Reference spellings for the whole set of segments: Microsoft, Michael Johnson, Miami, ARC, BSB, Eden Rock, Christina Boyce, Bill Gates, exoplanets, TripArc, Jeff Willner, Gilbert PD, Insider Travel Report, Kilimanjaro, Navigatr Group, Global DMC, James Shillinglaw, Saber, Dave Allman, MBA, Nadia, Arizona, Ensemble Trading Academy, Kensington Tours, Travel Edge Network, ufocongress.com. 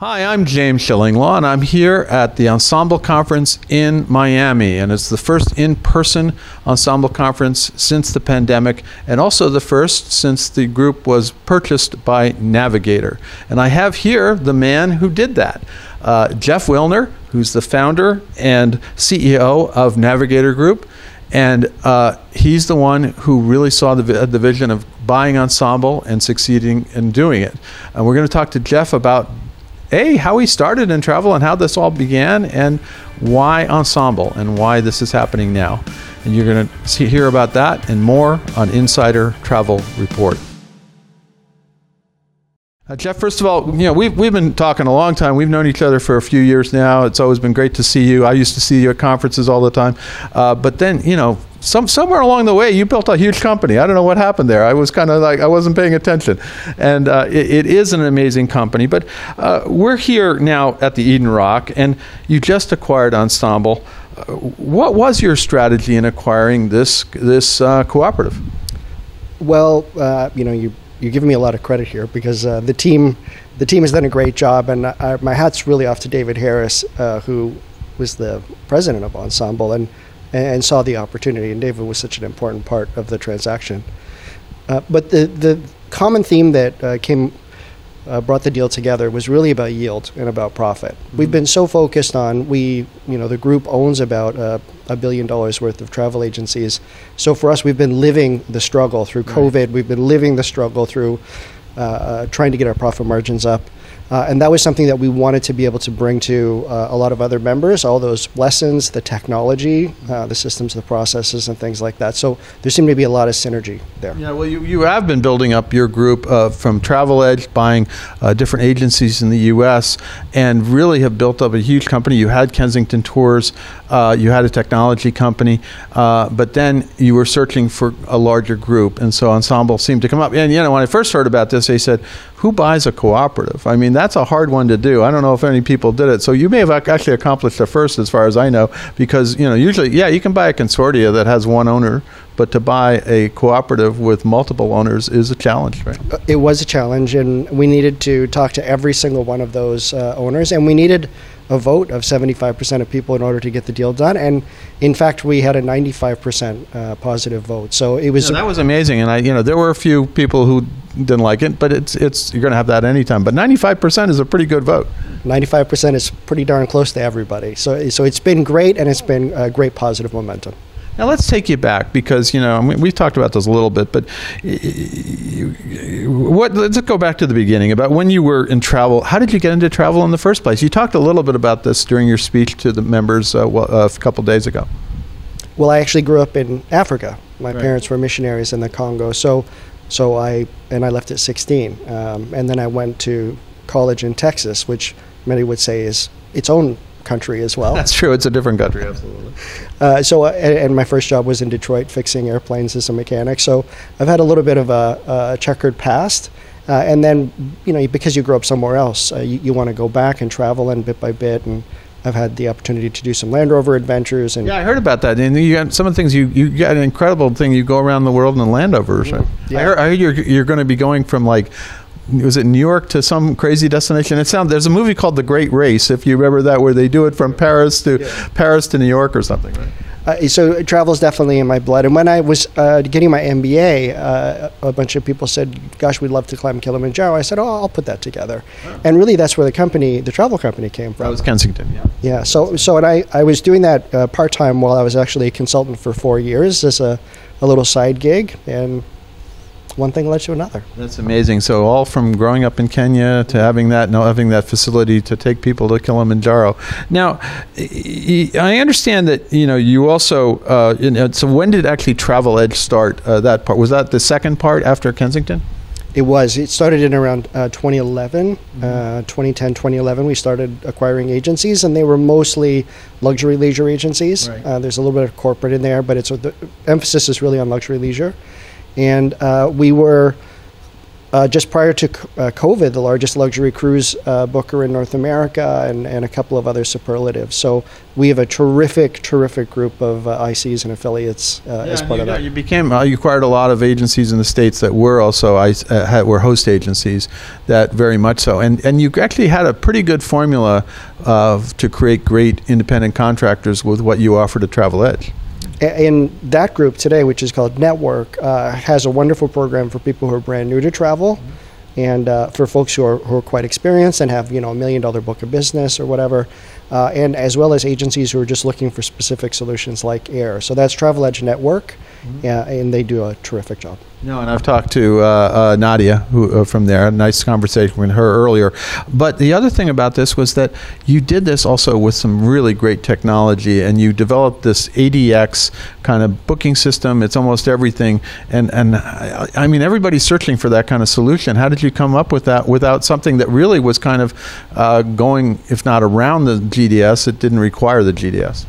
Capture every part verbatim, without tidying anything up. Hi, I'm James Shillinglaw, and I'm here at the Ensemble Conference in Miami, and it's the first in-person Ensemble Conference since the pandemic, and also the first since the group was purchased by Navigatr. And I have here the man who did that, uh, Jeff Willner, who's the founder and C E O of Navigatr Group, and uh, he's the one who really saw the, the vision of buying Ensemble and succeeding in doing it. And we're going to talk to Jeff about A, how he started in travel and how this all began, and why Ensemble and why this is happening now. And you're going to hear about that and more on Insider Travel Report. Uh, Jeff, first of all, you know, we've, we've been talking a long time. We've known each other for a few years now. It's always been great to see you. I used to see you at conferences all the time. Uh, but then, you know, Some, somewhere along the way, you built a huge company. I don't know what happened there. I was kind of like, I wasn't paying attention. And uh, it, it is an amazing company. But uh, we're here now at the Eden Rock, and you just acquired Ensemble. Uh, what was your strategy in acquiring this this uh, cooperative? Well, uh, you know, you you give me a lot of credit here because uh, the team the team has done a great job, and I, my hat's really off to David Harris, uh, who was the president of Ensemble, and. and saw the opportunity, and David was such an important part of the transaction. Uh, but the, the common theme that uh, came uh, brought the deal together was really about yield and about profit. Mm-hmm. We've been so focused on, we, you know, the group owns about a, a billion dollars worth of travel agencies. So for us, we've been living the struggle through COVID. Right. We've been living the struggle through uh, uh, trying to get our profit margins up. Uh, and that was something that we wanted to be able to bring to uh, a lot of other members, all those lessons, the technology, uh, the systems, the processes, and things like that. So there seemed to be a lot of synergy there. Yeah, well, you, you have been building up your group uh, from Travel Edge, buying uh, different agencies in the U S, and really have built up a huge company. You had Kensington Tours, uh, you had a technology company, uh, but then you were searching for a larger group, and so Ensemble seemed to come up. And, you know, when I first heard about this, they said, who buys a cooperative? I mean, that's a hard one to do. I don't know if any people did it. So you may have actually accomplished it first, as far as I know, because, you know, usually, yeah, you can buy a consortia that has one owner, but to buy a cooperative with multiple owners is a challenge, right? It was a challenge, and we needed to talk to every single one of those uh, owners, and we needed a vote of seventy-five percent of people in order to get the deal done. And in fact, we had a ninety-five percent uh, positive vote. So it was, yeah, that was amazing. And I, you know, there were a few people who didn't like it, but it's, it's, you're going to have that anytime. But ninety-five percent is a pretty good vote. ninety-five percent is pretty darn close to everybody. So, so it's been great, and it's been uh, great positive momentum. Now let's take you back, because, you know, we've talked about this a little bit, but what, let's go back to the beginning about when you were in travel. How did you get into travel in the first place? You talked a little bit about this during your speech to the members uh, a couple days ago. Well, I actually grew up in Africa. My right. parents were missionaries in the Congo, so so I and I left at sixteen, um, and then I went to college in Texas, which many would say is its own country as well. That's true. It's a different country. Absolutely. Uh, so, uh, and, and my first job was in Detroit fixing airplanes as a mechanic. So I've had a little bit of a, a checkered past. Uh, and then, you know, because you grow up somewhere else, uh, you, you want to go back and travel, and bit by bit. And I've had the opportunity to do some Land Rover adventures. And yeah, I heard about that. And you got some of the things, you, you got an incredible thing. You go around the world in a Land Rover. Mm-hmm. Right? Yeah. I heard, I heard you're, you're going to be going from, like, was it New York to some crazy destination? It sounds, there's a movie called The Great Race, if you remember that, where they do it from Paris to yeah. Paris to New York or something, right? Uh, so travel is definitely in my blood. And when I was uh, getting my M B A, uh, a bunch of people said, gosh, we'd love to climb Kilimanjaro. I said, oh, I'll put that together. Oh. And really, that's where the company, the travel company, came from. That was Kensington, yeah. Yeah, so, so and I, I was doing that uh, part-time while I was actually a consultant for four years as a, a little side gig, and one thing led to another. That's amazing. So all from growing up in Kenya to having that, no, having that facility to take people to Kilimanjaro. Now, I understand that, you know, you also, uh, you know, so when did actually Travel Edge start, uh, that part? Was that the second part after Kensington? It was. It started in around uh, twenty eleven, mm-hmm. uh, twenty ten, twenty eleven. We started acquiring agencies, and they were mostly luxury leisure agencies. Right. Uh, there's a little bit of corporate in there, but it's, the emphasis is really on luxury leisure. And uh, we were Uh, just prior to uh, COVID, the largest luxury cruise uh, booker in North America, and, and a couple of other superlatives. So we have a terrific, terrific group of uh, I Cs and affiliates uh, yeah, as part you, of that. You became uh, you acquired a lot of agencies in the States that were also uh, had, were host agencies, that very much so, and and you actually had a pretty good formula of to create great independent contractors with what you offer to Travel Edge. And that group today, which is called Network, uh, has a wonderful program for people who are brand new to travel, and uh, for folks who are, who are quite experienced and have, you know, a million dollar book of business or whatever, uh, and as well as agencies who are just looking for specific solutions like air. So that's Travel Edge Network, mm-hmm. uh, and they do a terrific job. No, and I've talked to uh, uh, Nadia who, uh, from there, a nice conversation with her earlier. But the other thing about this was that you did this also with some really great technology, and you developed this A D X kind of booking system. It's almost everything. And, and I, I mean, everybody's searching for that kind of solution. How did you come up with that without something that really was kind of uh, going, if not around the G D S, it didn't require the G D S?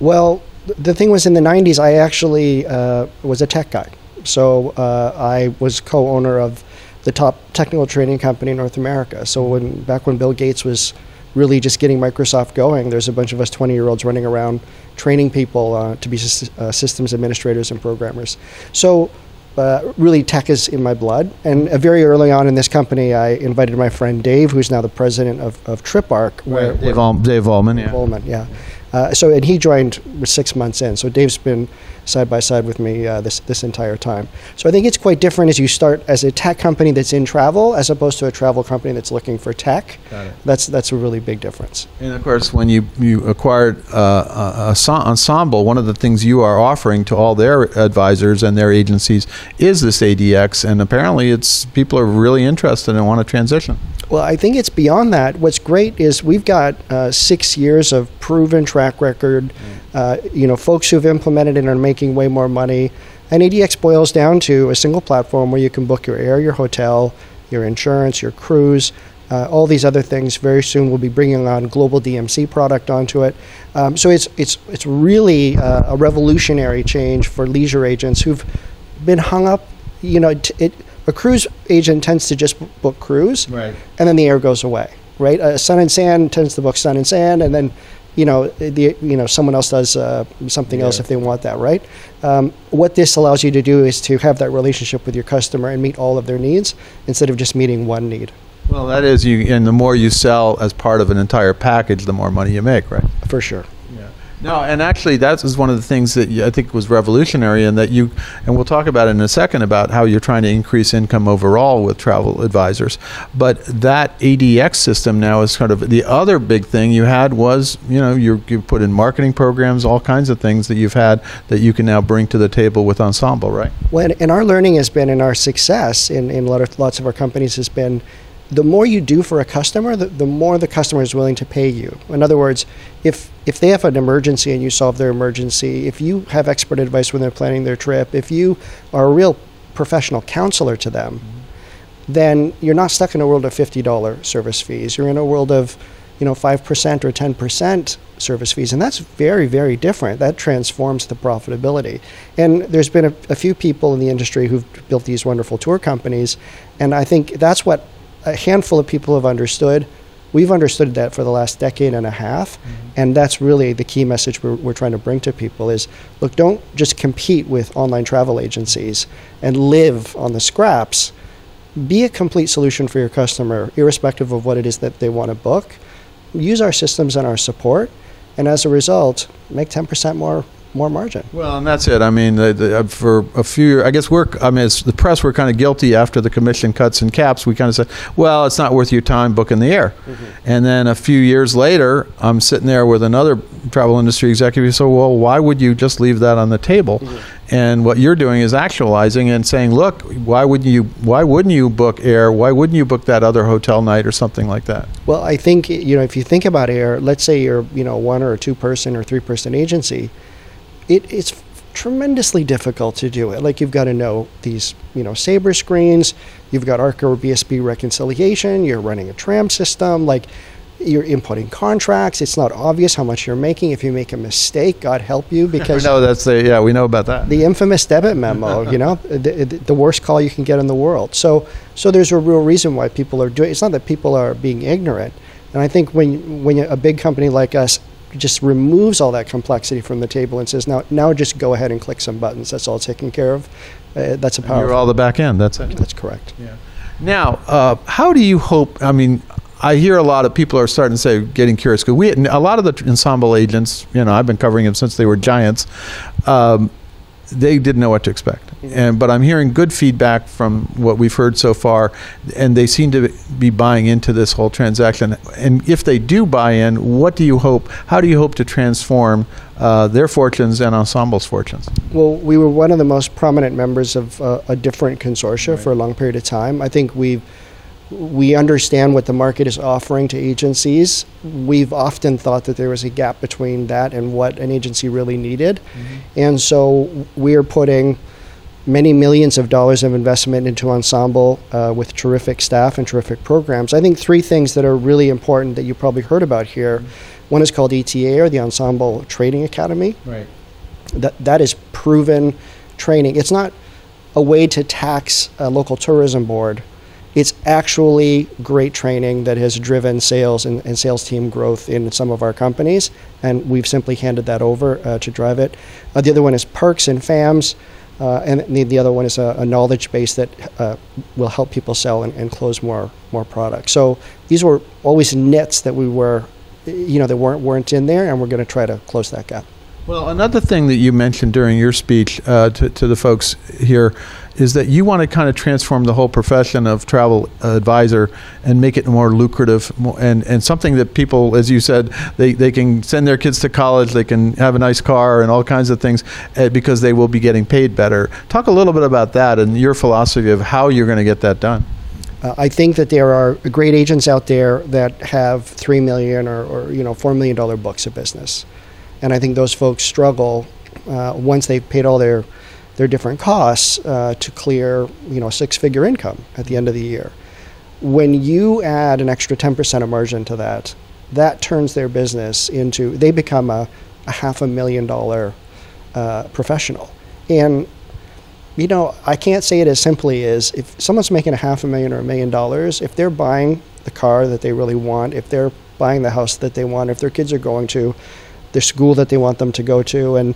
Well, the thing was, in the nineties, I actually uh, was a tech guy. So uh, I was co-owner of the top technical trading company in North America. So when back when Bill Gates was really just getting Microsoft going, there's a bunch of us twenty-year-olds running around training people uh, to be uh, systems administrators and programmers. So uh, really tech is in my blood. And uh, very early on in this company, I invited my friend Dave, who's now the president of, of TripArc. Where, Dave, Al- Dave Allman, yeah. Dave Allman, yeah. Uh, so, and he joined six months in. So Dave's been side by side with me uh, this this entire time. So I think it's quite different as you start as a tech company that's in travel as opposed to a travel company that's looking for tech. Got it. That's that's a really big difference. And of course, when you, you acquired uh, a, a Ensemble, one of the things you are offering to all their advisors and their agencies is this A D X, and apparently it's people are really interested and want to transition. Well, I think it's beyond that. What's great is we've got uh, six years of proven track record. Uh, you know, folks who've implemented it are making way more money. And A D X boils down to a single platform where you can book your air, your hotel, your insurance, your cruise, uh, all these other things. Very soon we'll be bringing on Global D M C product onto it. Um, so it's it's it's really uh, a revolutionary change for leisure agents who've been hung up. You know, it, it a cruise agent tends to just book cruise, right, and then the air goes away, right? Uh, sun and sand tends to book sun and sand, and then, you know, the you know someone else does uh, something yeah. else if they want that, right? Um, what this allows you to do is to have that relationship with your customer and meet all of their needs instead of just meeting one need. Well, that is, you, and the more you sell as part of an entire package, the more money you make, right? For sure. No, and actually that is one of the things that I think was revolutionary, and that you, and we'll talk about it in a second about how you're trying to increase income overall with travel advisors. But that A D X system now is kind of the other big thing you had was, you know, you you put in marketing programs, all kinds of things that you've had that you can now bring to the table with Ensemble, right? Well, and, and our learning has been, and our success in, in lots of our companies has been, the more you do for a customer, the, the more the customer is willing to pay you. In other words, if if they have an emergency and you solve their emergency, if you have expert advice when they're planning their trip, if you are a real professional counselor to them, mm-hmm. then you're not stuck in a world of fifty dollars service fees. You're in a world of, you know, five percent or ten percent service fees, and that's very, very different. That transforms the profitability. And there's been a, a few people in the industry who've built these wonderful tour companies, and I think that's what a handful of people have understood. We've understood that for the last decade and a half, mm-hmm. and that's really the key message we're, we're trying to bring to people is, look, don't just compete with online travel agencies and live on the scraps. Be a complete solution for your customer, irrespective of what it is that they want to book. Use our systems and our support, and as a result, make ten percent more more margin. Well, and that's it. I mean, the, the, for a few, I guess we're, I mean, it's the press, we're kind of guilty after the commission cuts and caps. We kind of said, well, it's not worth your time booking the air. Mm-hmm. And then a few years later, I'm sitting there with another travel industry executive who said, well, why would you just leave that on the table? Mm-hmm. And what you're doing is actualizing and saying, look, why wouldn't you, why wouldn't you book air? Why wouldn't you book that other hotel night or something like that? Well, I think, you know, if you think about air, let's say you're, you know, one or a two person or three person agency, It, it's tremendously difficult to do it. Like, you've got to know these, you know, Saber screens, you've got A R C or B S B reconciliation, you're running a tram system. Like, you're inputting contracts. It's not obvious how much you're making. If you make a mistake, God help you, because no, that's the yeah we know about that. The infamous debit memo, you know, the, the worst call you can get in the world. So, so there's a real reason why people are doing. It's not that people are being ignorant, and I think when when a big company like us just removes all that complexity from the table and says, now, now just go ahead and click some buttons. That's all taken care of. Uh, that's a powerful. And you're all the back end. That's it. That's correct. Yeah. Now, uh, how do you hope? I mean, I hear a lot of people are starting to say, getting curious. Because we, a lot of the Ensemble agents, you know, I've been covering them since they were giants. Um, they didn't know what to expect. And but I'm hearing good feedback from what we've heard so far, and they seem to be buying into this whole transaction. And if they do buy in, what do you hope, how do you hope to transform uh, their fortunes and Ensemble's fortunes? Well, we were one of the most prominent members of uh, a different consortia, right, for a long period of time. I think we've We understand what the market is offering to agencies. We've often thought that there was a gap between that and what an agency really needed. Mm-hmm. And so we're putting many millions of dollars of investment into Ensemble uh, with terrific staff and terrific programs. I think three things that are really important that you probably heard about here. Mm-hmm. One is called E T A, or the Ensemble Trading Academy. Right. That that is proven training. It's not a way to tax a local tourism board. It's actually great training that has driven sales and, and sales team growth in some of our companies, and we've simply handed that over uh, to drive it. Uh, the other one is perks and FAMs, uh, and the, the other one is a, a knowledge base that uh, will help people sell and, and close more more products. So these were always nets that we were, you know, that weren't weren't in there, and we're going to try to close that gap. Well, another thing that you mentioned during your speech uh, to, to the folks here is that you want to kind of transform the whole profession of travel advisor and make it more lucrative, more, and, and something that people, as you said, they, they can send their kids to college, they can have a nice car and all kinds of things uh, because they will be getting paid better. Talk a little bit about that and your philosophy of how you're going to get that done. Uh, I think that there are great agents out there that have three million dollars or, or you know, four million dollars books of business. And I think those folks struggle uh, once they've paid all their their different costs uh, to clear, you know, a six-figure income at the end of the year. When you add an extra ten percent margin to that, that turns their business into, they become a, a half a million dollar uh, professional. And, you know, I can't say it as simply as if someone's making a half a million or a million dollars, if they're buying the car that they really want, if they're buying the house that they want, if their kids are going to the school that they want them to go to, and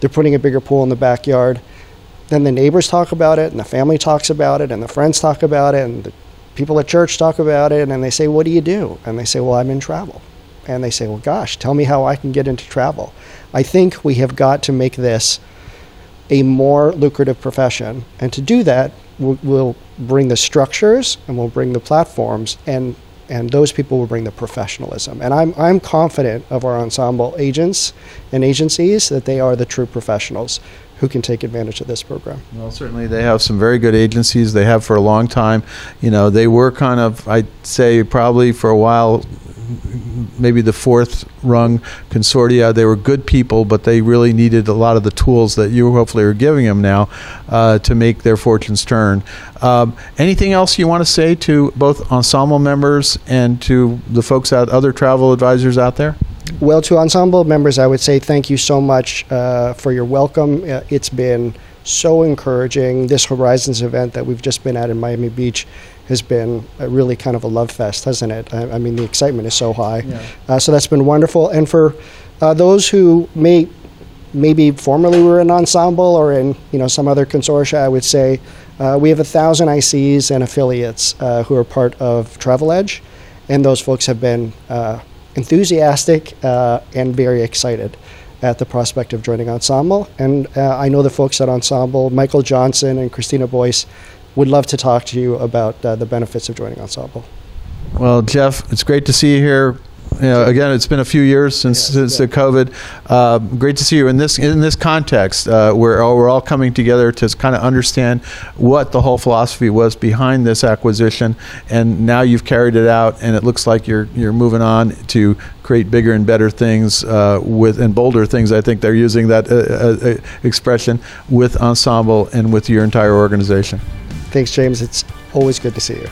they're putting a bigger pool in the backyard, then the neighbors talk about it, and the family talks about it, and the friends talk about it, and the people at church talk about it, and they say, what do you do? And they say, well, I'm in travel. And they say, well, gosh, tell me how I can get into travel. I think we have got to make this a more lucrative profession, and to do that, we'll, we'll bring the structures, and we'll bring the platforms, and and those people will bring the professionalism. And I'm I'm confident of our Ensemble agents and agencies that they are the true professionals who can take advantage of this program. Well, certainly they have some very good agencies. They have for a long time. You know, they were kind of, I'd say probably for a while, maybe the fourth rung consortia. They were good people, but they really needed a lot of the tools that you hopefully are giving them now uh, to make their fortunes turn. Um, anything else you want to say to both Ensemble members and to the folks out, other travel advisors out there? Well, to Ensemble members, I would say thank you so much uh, for your welcome. Uh, it's been so encouraging. This Horizons event that we've just been at in Miami Beach has been a really kind of a love fest, hasn't it? I, I mean, the excitement is so high. Yeah. Uh, so that's been wonderful. And for uh, those who may maybe formerly were in Ensemble or in, you know, some other consortia, I would say uh, we have a thousand I Cs and affiliates uh, who are part of Travel Edge, and those folks have been uh, enthusiastic uh, and very excited at the prospect of joining Ensemble. And uh, I know the folks at Ensemble, Michael Johnson and Christina Boyce, would love to talk to you about uh, the benefits of joining Ensemble. Well, Jeff, it's great to see you here. You know, again, it's been a few years since yeah, since yeah. the COVID. Uh, great to see you in this in this context uh, where we're all coming together to kind of understand what the whole philosophy was behind this acquisition, and now you've carried it out, and it looks like you're you're moving on to create bigger and better things uh, with and bolder things. I think they're using that uh, uh, expression with Ensemble and with your entire organization. Thanks, James. It's always good to see you.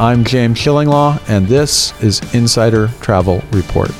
I'm James Shillinglaw, and this is Insider Travel Report.